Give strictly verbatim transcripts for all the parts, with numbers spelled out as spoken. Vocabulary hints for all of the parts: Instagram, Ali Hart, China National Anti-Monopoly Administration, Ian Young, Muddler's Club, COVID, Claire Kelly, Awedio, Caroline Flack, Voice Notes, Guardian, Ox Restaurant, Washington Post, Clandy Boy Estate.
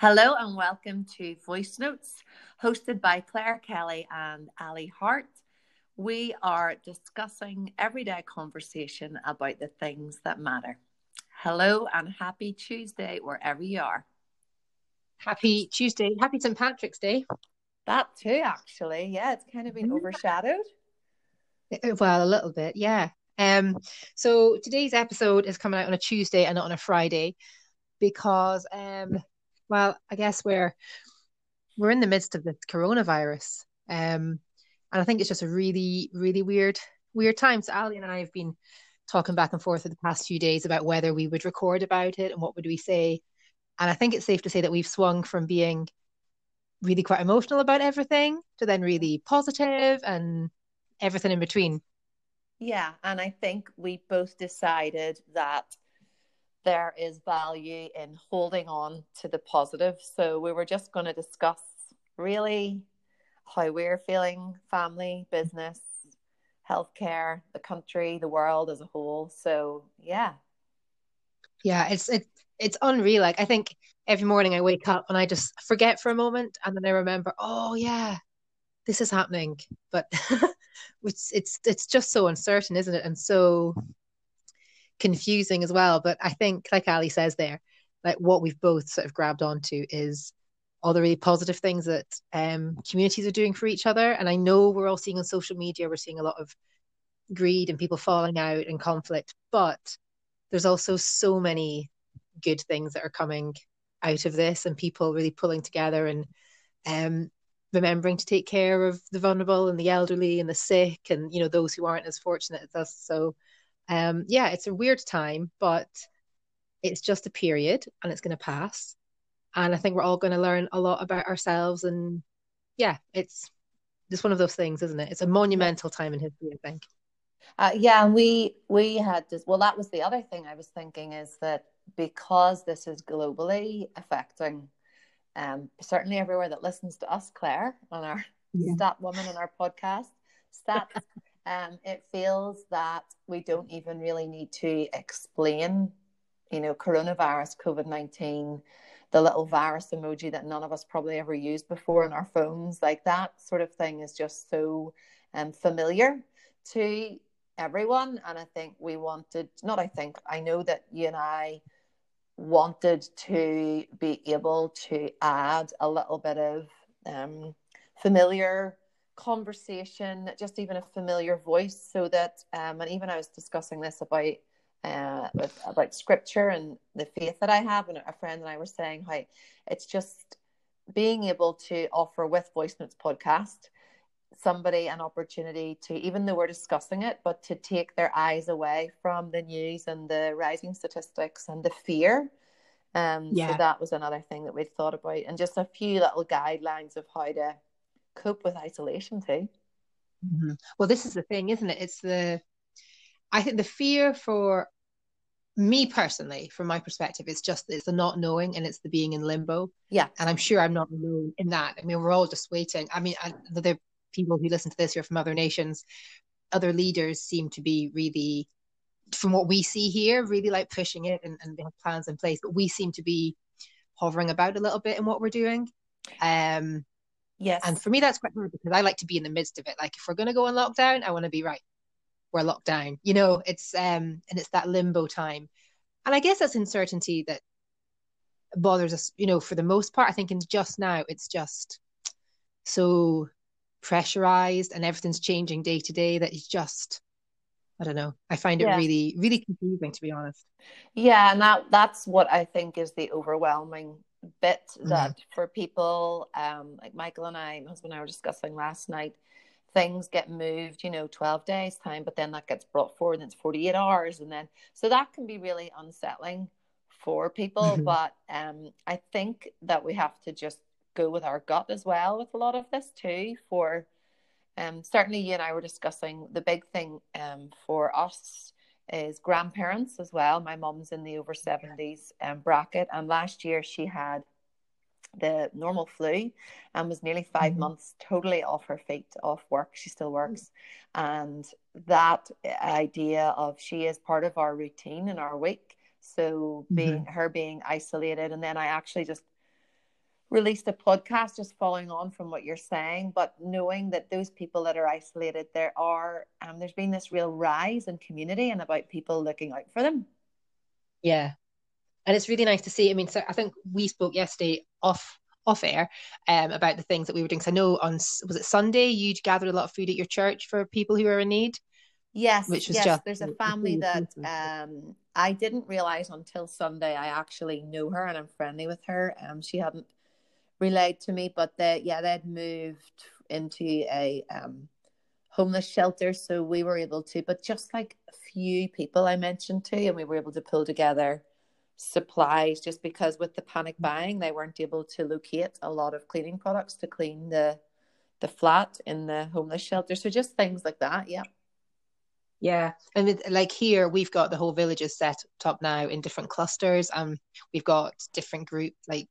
Hello and welcome to Voice Notes, hosted by Claire Kelly and Ali Hart. We are discussing everyday conversation about the things that matter. Hello and happy Tuesday wherever you are. Happy Tuesday. Happy Saint Patrick's Day. That too, actually. Yeah, it's kind of been overshadowed. Well, a little bit, yeah. Um. So today's episode is coming out on a Tuesday and not on a Friday because... um. Well, I guess we're we're in the midst of the coronavirus, um, and I think it's just a really, really weird, weird time. So Ali and I have been talking back and forth for the past few days about whether we would record about it and what would we say. And I think it's safe to say that we've swung from being really quite emotional about everything to then really positive and everything in between. Yeah, and I think we both decided that there is value in holding on to the positive. So we were just going to discuss really how we're feeling, family, business, healthcare, the country, the world as a whole. So yeah. Yeah, it's it, it's unreal. Like I think every morning I wake up and I just forget for a moment and then I remember, oh yeah, this is happening. But it's it's it's just so uncertain, isn't it? And so confusing as well. But I think, like Ali says there, like what we've both sort of grabbed onto is all the really positive things that um communities are doing for each other. And I know we're all seeing on social media, we're seeing a lot of greed and people falling out and conflict, but there's also so many good things that are coming out of this and people really pulling together and um remembering to take care of the vulnerable and the elderly and the sick and, you know, those who aren't as fortunate as us. So Um, yeah, it's a weird time, but it's just a period and it's going to pass. And I think we're all going to learn a lot about ourselves. And yeah, it's just one of those things, isn't it? It's a monumental time in history, I think. Uh, yeah, and we, we had this. Well, that was the other thing I was thinking is that because this is globally affecting um, certainly everywhere that listens to us, Claire, on our yeah. Stat Woman on our podcast, stats. Um, it feels that we don't even really need to explain, you know, coronavirus, COVID nineteen, the little virus emoji that none of us probably ever used before in our phones. Like that sort of thing is just so um, familiar to everyone. And I think we wanted, not I think, I know that you and I wanted to be able to add a little bit of um, familiar conversation, just even a familiar voice, so that um and even I was discussing this about uh with, about scripture and the faith that I have, and a friend and I were saying how it's just being able to offer with Voice Notes podcast somebody an opportunity to, even though we're discussing it, but to take their eyes away from the news and the rising statistics and the fear. Um yeah. So that was another thing that we'd thought about, and just a few little guidelines of how to cope with isolation too. Mm-hmm. Well, this is the thing, isn't it? It's the, I think the fear for me personally, from my perspective, it's just, it's the not knowing and it's the being in limbo. Yeah. And I'm sure I'm not alone in that. I mean, we're all just waiting. I mean, I, the people who listen to this who are from other nations, other leaders seem to be really, from what we see here, really like pushing it and, and they have plans in place, but we seem to be hovering about a little bit in what we're doing. Um, Yes. And for me, that's quite hard because I like to be in the midst of it. Like if we're going to go on lockdown, I want to be right. We're locked down, you know, it's, um, and it's that limbo time. And I guess that's uncertainty that bothers us, you know, for the most part. I think in just now, it's just so pressurized and everything's changing day to day that it's just, I don't know. I find it yeah. really, really confusing, to be honest. Yeah. And that, that's what I think is the overwhelming bit that mm-hmm. for people um like Michael and I, my husband and I were discussing last night, things get moved, you know, twelve days time, but then that gets brought forward and it's forty-eight hours, and then so that can be really unsettling for people. Mm-hmm. But um I think that we have to just go with our gut as well with a lot of this too. For um certainly you and I were discussing the big thing um for us is grandparents as well. My mom's in the over seventies um, bracket, and last year she had the normal flu and was nearly five mm-hmm. months totally off her feet, off work. She still works. Mm-hmm. And that idea of she is part of our routine in our week. So being mm-hmm. her being isolated, and then I actually just released a podcast just following on from what you're saying, but knowing that those people that are isolated, there are, um, there's been this real rise in community and about people looking out for them. Yeah. And it's really nice to see. I mean, so I think we spoke yesterday off off air um, about the things that we were doing. So I know on, was it Sunday, you'd gathered a lot of food at your church for people who are in need? Yes, which was yes. Just... There's a family that um, I didn't realise until Sunday I actually knew her and I'm friendly with her. Um, she hadn't relayed to me, but they, yeah, they'd moved into a um, homeless shelter, so we were able to, but just like a few people I mentioned to, and we were able to pull together supplies just because with the panic buying, they weren't able to locate a lot of cleaning products to clean the the flat in the homeless shelter. So just things like that, yeah. Yeah, and it, like here, we've got the whole villages set up now in different clusters. Um, we've got different group, like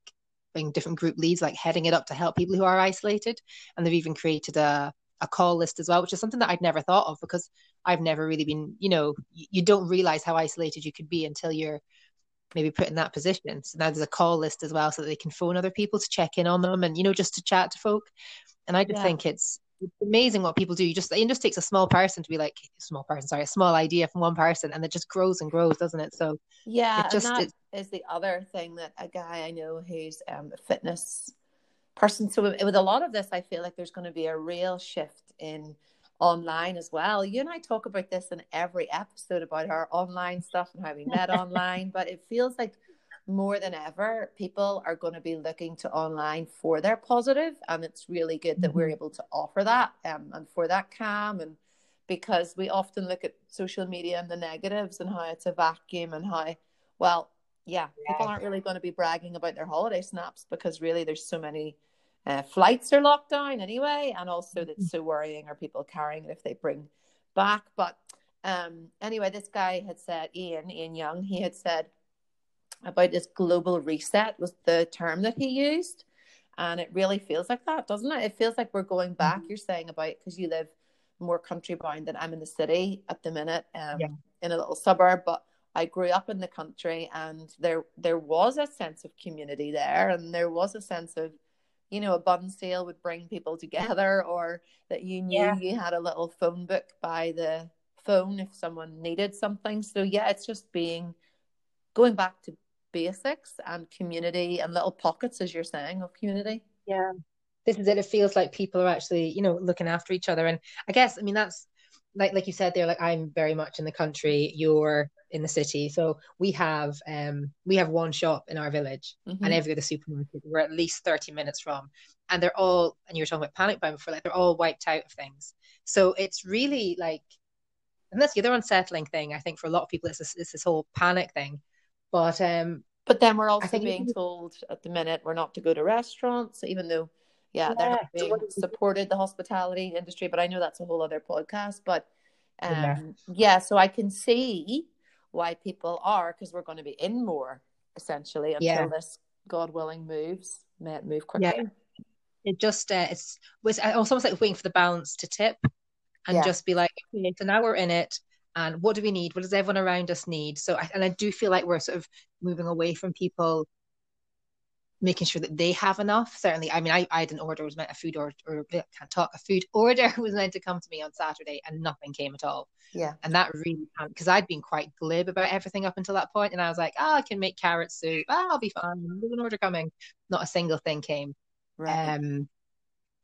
different group leads, like heading it up to help people who are isolated. And they've even created a, a call list as well, which is something that I'd never thought of because I've never really been, you know, you don't realize how isolated you could be until you're maybe put in that position. So now there's a call list as well so that they can phone other people to check in on them and, you know, just to chat to folk. And I just yeah. think it's, It's amazing what people do. You just it just takes a small person to be like small person, sorry, a small idea from one person, and it just grows and grows, doesn't it? So yeah, it just, and that it... is the other thing that a guy I know who's um, a fitness person. So with a lot of this, I feel like there's going to be a real shift in online as well. You and I talk about this in every episode about our online stuff and how we met online, but it feels like more than ever, people are going to be looking to online for their positive, and it's really good that we're able to offer that um, and for that calm. And because we often look at social media and the negatives and how it's a vacuum and how, well, yeah, yeah. people aren't really going to be bragging about their holiday snaps because really there's so many uh, flights are locked down anyway, and also that's so worrying. Are people carrying it if they bring back? But um, anyway, this guy had said, Ian, Ian Young, he had said, about this global reset was the term that he used, and it really feels like that, doesn't it? It feels like we're going back. You're saying about because you live more country bound than I'm in the city at the minute, um, yeah. in a little suburb. But I grew up in the country, and there there was a sense of community there, and there was a sense of, you know, a bun sale would bring people together, or that you knew yeah. you had a little phone book by the phone if someone needed something. So yeah, it's just being going back to basics and community and little pockets, as you're saying, of community. Yeah, this is it. It feels like people are actually, you know, looking after each other. And I guess, I mean, that's like like you said there, like I'm very much in the country, you're in the city, so we have um we have one shop in our village, mm-hmm. and every other supermarket we're at least thirty minutes from, and they're all, and you were talking about panic buying before, like they're all wiped out of things. So it's really like, and that's the other unsettling thing I think for a lot of people, it's this, it's this whole panic thing. But um, but then we're also being told at the minute we're not to go to restaurants, even though, yeah, yeah. they're not being supported, the hospitality industry. But I know that's a whole other podcast. But um, yeah. yeah, so I can see why people are, because we're going to be in more, essentially, until yeah. this, God willing, moves, may it move quickly. Yeah. It just, uh, it's, it's almost like waiting for the balance to tip and yeah. just be like, okay, so now we're in it. And what do we need? What does everyone around us need? So, and I do feel like we're sort of moving away from people making sure that they have enough. Certainly, I mean, I, I had an order, was meant a food order, or I can't talk, a food order was meant to come to me on Saturday, and nothing came at all. Yeah. And that really, because I'd been quite glib about everything up until that point, and I was like, oh, I can make carrot soup. Oh, I'll be fine. There's an order coming. Not a single thing came. Right. Um,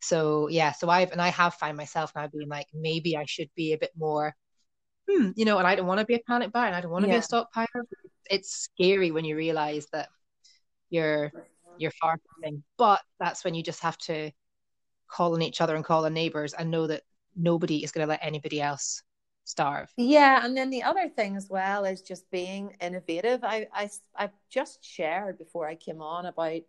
so, yeah, so I've, and I have found myself now being like, maybe I should be a bit more. Hmm, you know, and I don't want to be a panic buyer, and I don't want to yeah. be a stockpiler. It's scary when you realise that you're you're far from things. But that's when you just have to call on each other and call on neighbours and know that nobody is going to let anybody else starve. Yeah, and then the other thing as well is just being innovative. I I I've just shared before I came on about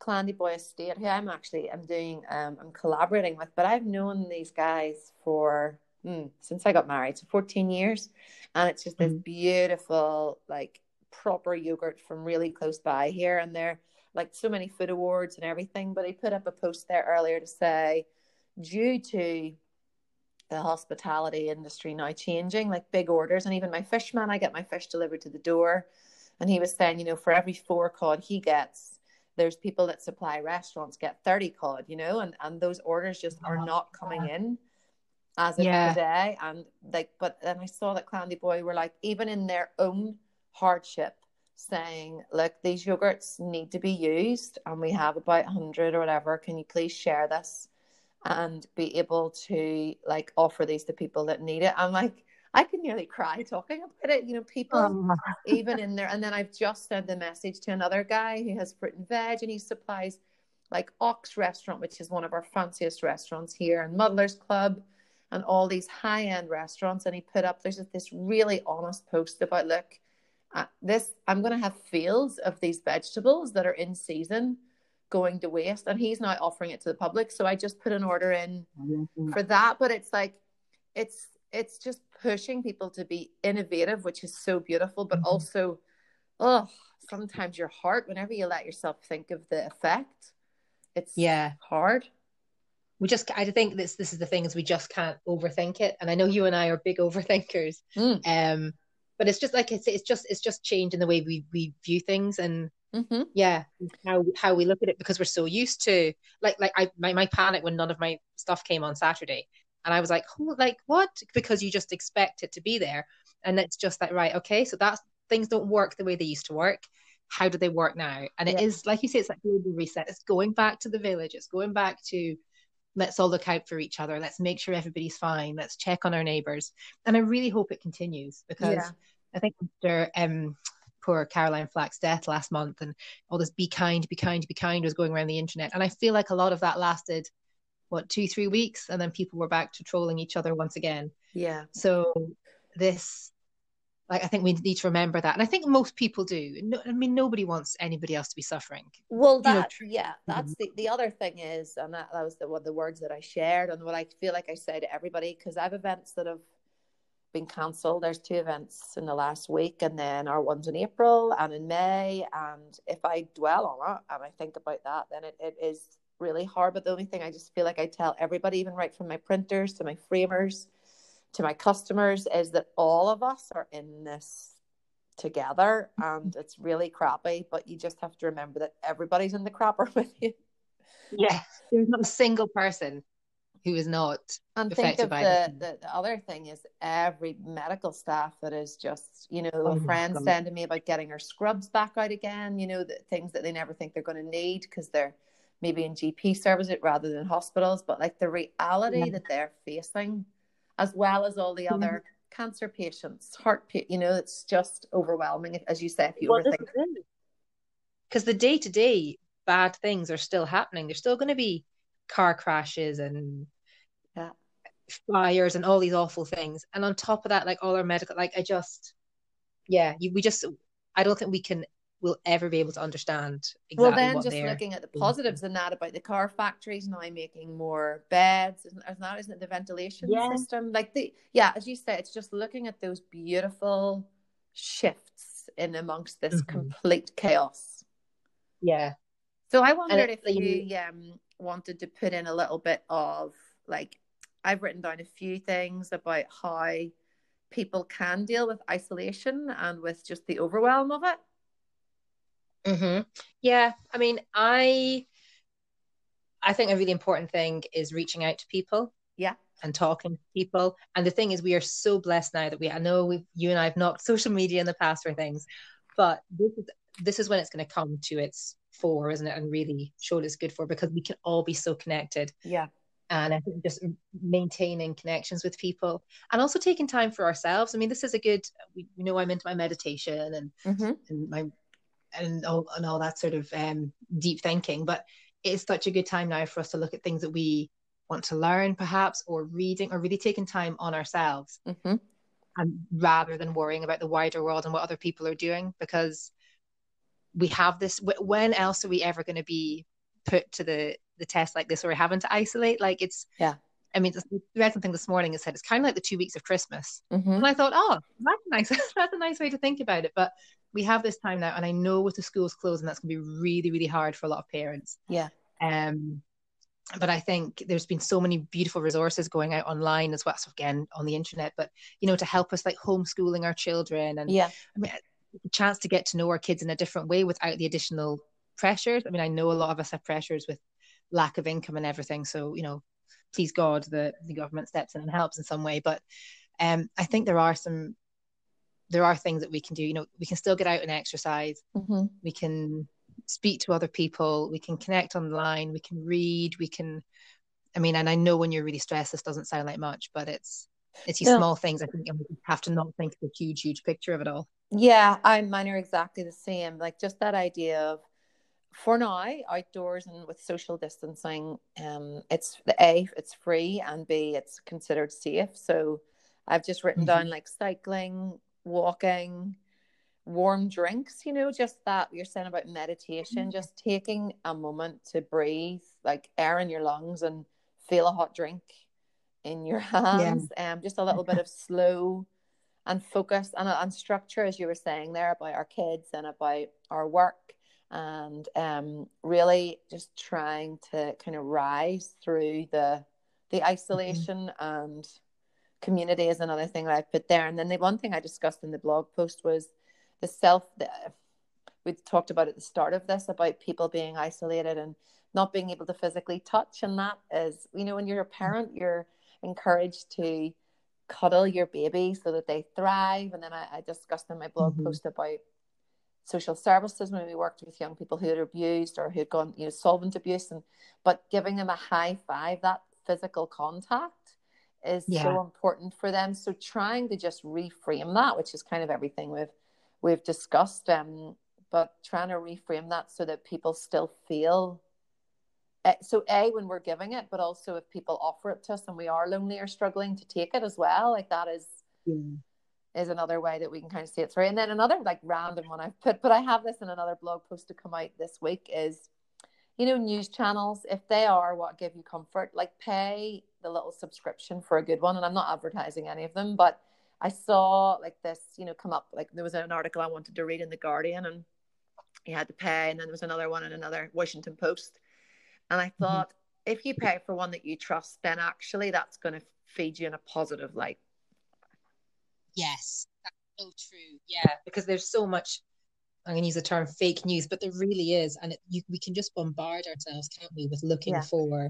Clandy Boy Estate, who I'm actually I'm doing um, I'm collaborating with, but I've known these guys for. Mm, since I got married, so fourteen years, and it's just this mm. beautiful, like proper yogurt from really close by here, and they're like so many food awards and everything. But he put up a post there earlier to say, due to the hospitality industry now changing, like big orders, and even my fish man, I get my fish delivered to the door, and he was saying, you know, for every four cod he gets, There's people that supply restaurants get thirty cod, you know, and, and those orders just are not coming in as of yeah. today. And like, but then I saw that Clandy Boy were like, even in their own hardship, saying, look, these yogurts need to be used and we have about one hundred or whatever. Can you please share this and be able to like offer these to people that need it? I'm like, I can nearly cry talking about it. You know, people um. even in there. And then I've just sent a message to another guy who has fruit and veg, and he supplies like Ox Restaurant, which is one of our fanciest restaurants here, and Muddler's Club and all these high-end restaurants. And he put up, there's this really honest post about, look, uh, this, I'm going to have fields of these vegetables that are in season going to waste. And he's now offering it to the public. So I just put an order in for that. But it's like, it's, it's just pushing people to be innovative, which is so beautiful, but mm-hmm. also, oh, sometimes your heart, whenever you let yourself think of the effect, it's yeah. hard. We just, I think this, this is the thing, is we just can't overthink it. And I know you and I are big overthinkers, mm. um, but it's just like, it's, it's just, it's just changing the way we, we view things and mm-hmm. yeah, how, how we look at it, because we're so used to like, like I, my, my panic when none of my stuff came on Saturday. And I was like, oh, like what? Because you just expect it to be there. And it's just like, right, okay, so that's, things don't work the way they used to work. How do they work now? And it yeah. is, like you say, it's like global reset. It's going back to the village. It's going back to, let's all look out for each other. Let's make sure everybody's fine. Let's check on our neighbours. And I really hope it continues, because yeah. I think after um, poor Caroline Flack's death last month, and all this be kind, be kind, be kind was going around the internet. And I feel like a lot of that lasted what, two, three weeks. And then people were back to trolling each other once again. Yeah. So this, like, I think we need to remember that. And I think most people do. No, I mean, nobody wants anybody else to be suffering. Well, that, you know, yeah, that's mm-hmm. the, the other thing is, and that, that was the, what, the words that I shared and what I feel like I say to everybody, because I have events that have been cancelled. There's two events in the last week, and then our one's in April and in May. And if I dwell on it and I think about that, then it, it is really hard. But the only thing I just feel like I tell everybody, even right from my printers to my framers to my customers, is that all of us are in this together, and it's really crappy, but you just have to remember that everybody's in the crapper with you. Yeah, there's not a single person who is not and affected think of by the, the, the other thing is every medical staff that is just, you know, oh friends sending me about getting our scrubs back out again, you know, the things that they never think they're going to need because they're maybe in G P services rather than hospitals, but like the reality yeah. that they're facing, as well as all the other yeah. cancer patients, heart patients, you know, it's just overwhelming, as you say, if you well, overthink it. Because the day-to-day bad things are still happening. There's still going to be car crashes and yeah. fires and all these awful things. And on top of that, like all our medical, like I just, yeah, you, we just, I don't think we can will ever be able to understand exactly what they're... Well, then just they're... looking at the positives and that about the car factories now making more beds, isn't, isn't it the ventilation yeah. system? Like, the yeah, as you say, it's just looking at those beautiful shifts in amongst this mm-hmm. complete chaos. Yeah. So I wondered if you um, wanted to put in a little bit of, like, I've written down a few things about how people can deal with isolation and with just the overwhelm of it. Mm-hmm. Yeah, I mean, I I think a really important thing is reaching out to people, yeah, and talking to people. And the thing is, we are so blessed now that we, I know we've, you and I have knocked social media in the past for things, but this is this is when it's going to come to its fore, isn't it? And really show what it's good for, because we can all be so connected. Yeah. And I think just maintaining connections with people, and also taking time for ourselves. I mean, this is a good, you know, I'm into my meditation and, mm-hmm. and my and all, and all that sort of um, deep thinking, but it's such a good time now for us to look at things that we want to learn, perhaps, or reading, or really taking time on ourselves, mm-hmm. and rather than worrying about the wider world and what other people are doing, because we have this, when else are we ever going to be put to the the test like this, or having to isolate? Like, it's yeah I mean, I read something this morning that said it's kind of like the two weeks of Christmas. Mm-hmm. And I thought, oh, that's nice. That's a nice way to think about it. But we have this time now, and I know with the schools closing, that's going to be really, really hard for a lot of parents. Yeah. Um, but I think there's been so many beautiful resources going out online as well, so again, on the internet, but, you know, to help us, like homeschooling our children, and yeah. I mean, a chance to get to know our kids in a different way without the additional pressures. I mean, I know a lot of us have pressures with lack of income and everything. So, you know, please God, the, the government steps in and helps in some way. But um, I think there are some, there are things that we can do. You know, we can still get out and exercise. Mm-hmm. We can speak to other people. We can connect online. We can read. We can, I mean, and I know when you're really stressed, this doesn't sound like much, but it's, it's these yeah. small things, I think, and we have to not think of the huge, huge picture of it all. Yeah, I mine are exactly the same. Like just that idea of, for now, outdoors and with social distancing, um, it's A, it's free, and B, it's considered safe. So I've just written mm-hmm. down like cycling, walking, warm drinks, you know, just that you're saying about meditation, mm-hmm. just taking a moment to breathe, like air in your lungs and feel a hot drink in your hands. Yeah. Um, just a little bit of slow and focus and, and structure, as you were saying there, about our kids and about our work, and um, really just trying to kind of rise through the the isolation. Mm-hmm. And community is another thing that I put there. And then the one thing I discussed in the blog post was the self that we talked about at the start of this, about people being isolated and not being able to physically touch. And that is, you know, when you're a parent, you're encouraged to cuddle your baby so that they thrive. And then I, I discussed in my blog mm-hmm. post about social services when we worked with young people who had abused or who had gone, you know, solvent abuse, and but giving them a high five, that physical contact is yeah. so important for them. So trying to just reframe that, which is kind of everything we've we've discussed, um, but trying to reframe that so that people still feel. So A, when we're giving it, but also if people offer it to us and we are lonely or struggling, to take it as well. Like that is mm. is another way that we can kind of see it through. And then another like random one I've put, but I have this in another blog post to come out this week, is, you know, news channels, if they are what give you comfort, like pay the little subscription for a good one. And I'm not advertising any of them, but I saw like this, you know, come up, like there was an article I wanted to read in the Guardian and you had to pay, and then there was another one in another Washington Post. And I thought, mm-hmm. if you pay for one that you trust, then actually that's going to feed you in a positive light. Yes, that's so true. Yeah, because there's so much, I'm going to use the term fake news, but there really is. And it, you, we can just bombard ourselves, can't we, with looking yeah. for,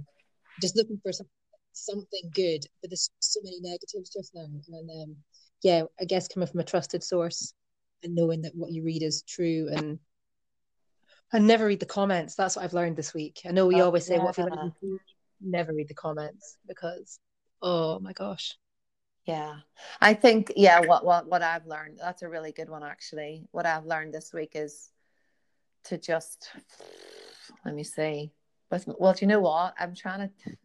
just looking for some, something good. But there's so many negatives just now. And um, yeah, I guess coming from a trusted source and knowing that what you read is true, and I never read the comments. That's what I've learned this week. I know we oh, always say, yeah. what have you learned? Never read the comments, because, oh my gosh. Yeah. I think, yeah, what, what, what I've learned, that's a really good one, actually. What I've learned this week is to just, let me see. Well, do you know what? I'm trying to,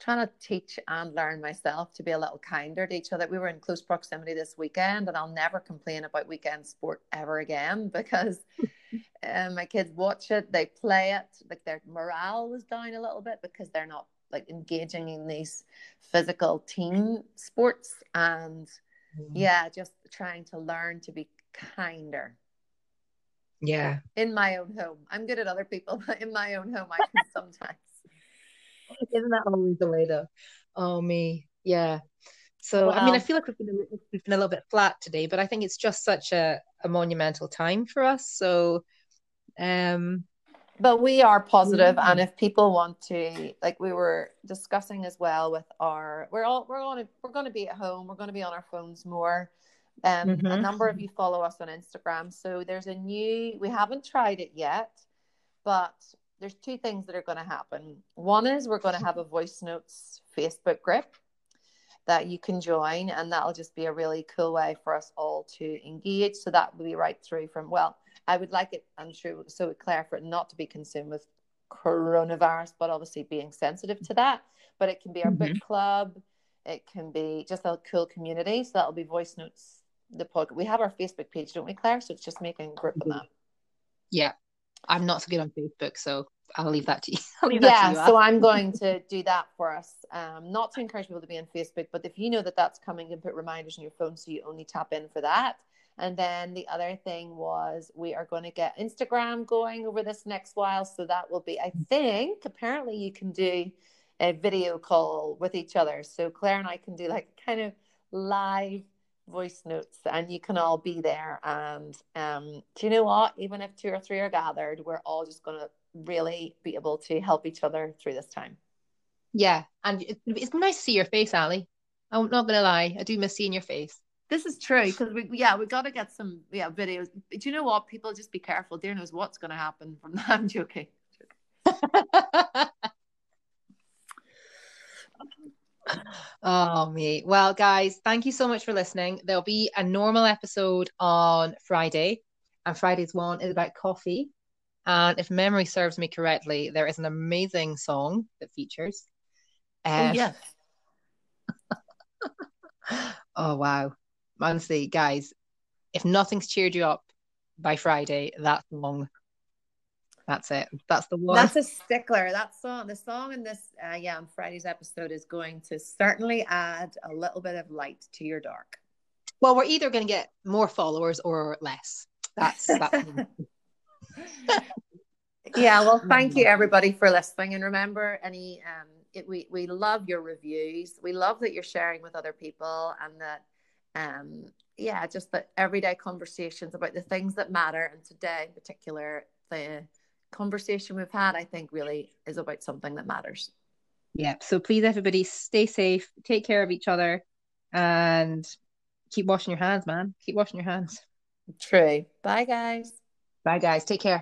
trying to teach and learn myself to be a little kinder to each other. We were in close proximity this weekend, and I'll never complain about weekend sport ever again, because um, my kids watch it, they play it, like their morale was down a little bit because they're not like engaging in these physical team sports. And mm. yeah, just trying to learn to be kinder. Yeah. In my own home. I'm good at other people, but in my own home, I can sometimes. Isn't that always the way, though? Oh, me. Yeah. So, wow. I mean, I feel like we've been, a, we've been a little bit flat today, but I think it's just such a, a monumental time for us. So, um, but we are positive, yeah. and if people want to, like we were discussing as well with our, we're all, we're on, we're going to be at home. We're going to be on our phones more. Um, mm-hmm. A number of you follow us on Instagram. So there's a new, we haven't tried it yet, but there's two things that are going to happen. One is we're going to have a Voice Notes Facebook group that you can join, and that'll just be a really cool way for us all to engage. So that will be right through from, well, I would like it, I'm sure, so with Claire, for it not to be consumed with coronavirus, but obviously being sensitive to that. But it can be our mm-hmm. book club. It can be just a cool community. So that'll be Voice Notes, the podcast. We have our Facebook page, don't we, Claire? So it's just making a group of that. Yeah. I'm not so good on Facebook, so I'll leave that to you. I'll leave yeah, that to you, so I'm going to do that for us. Um, not to encourage people to be on Facebook, but if you know that that's coming, you can put reminders on your phone so you only tap in for that. And then the other thing was we are going to get Instagram going over this next while. So that will be, I think, apparently you can do a video call with each other. So Claire and I can do like kind of live Voice Notes, and you can all be there. And um, do you know what? Even if two or three are gathered, we're all just going to really be able to help each other through this time. Yeah, and it's nice to see your face, Ali. I'm not going to lie, I do miss seeing your face. This is true, because we yeah we got to get some yeah videos. But do you know what? People, just be careful. Dear knows what's going to happen from that. I'm joking. Oh, mate. Well, guys, thank you so much for listening. There'll be a normal episode on Friday, and Friday's one is about coffee. And if memory serves me correctly, there is an amazing song that features. Um, oh, yes. Oh, wow. Honestly, guys, if nothing's cheered you up by Friday, that song. That's it. That's the one. That's a stickler. That song, the song in this, uh, yeah, on Friday's episode is going to certainly add a little bit of light to your dark. Well, we're either going to get more followers or less. That's that. Yeah. Well, thank you everybody for listening, and remember, any um, it, we we love your reviews. We love that you're sharing with other people, and that um, yeah, just the everyday conversations about the things that matter. And today, in particular, the conversation we've had, I think, really is about something that matters. Yeah. So please, everybody, stay safe, take care of each other, and keep washing your hands, man. Keep washing your hands. True. Bye, guys. Bye, guys. Take care.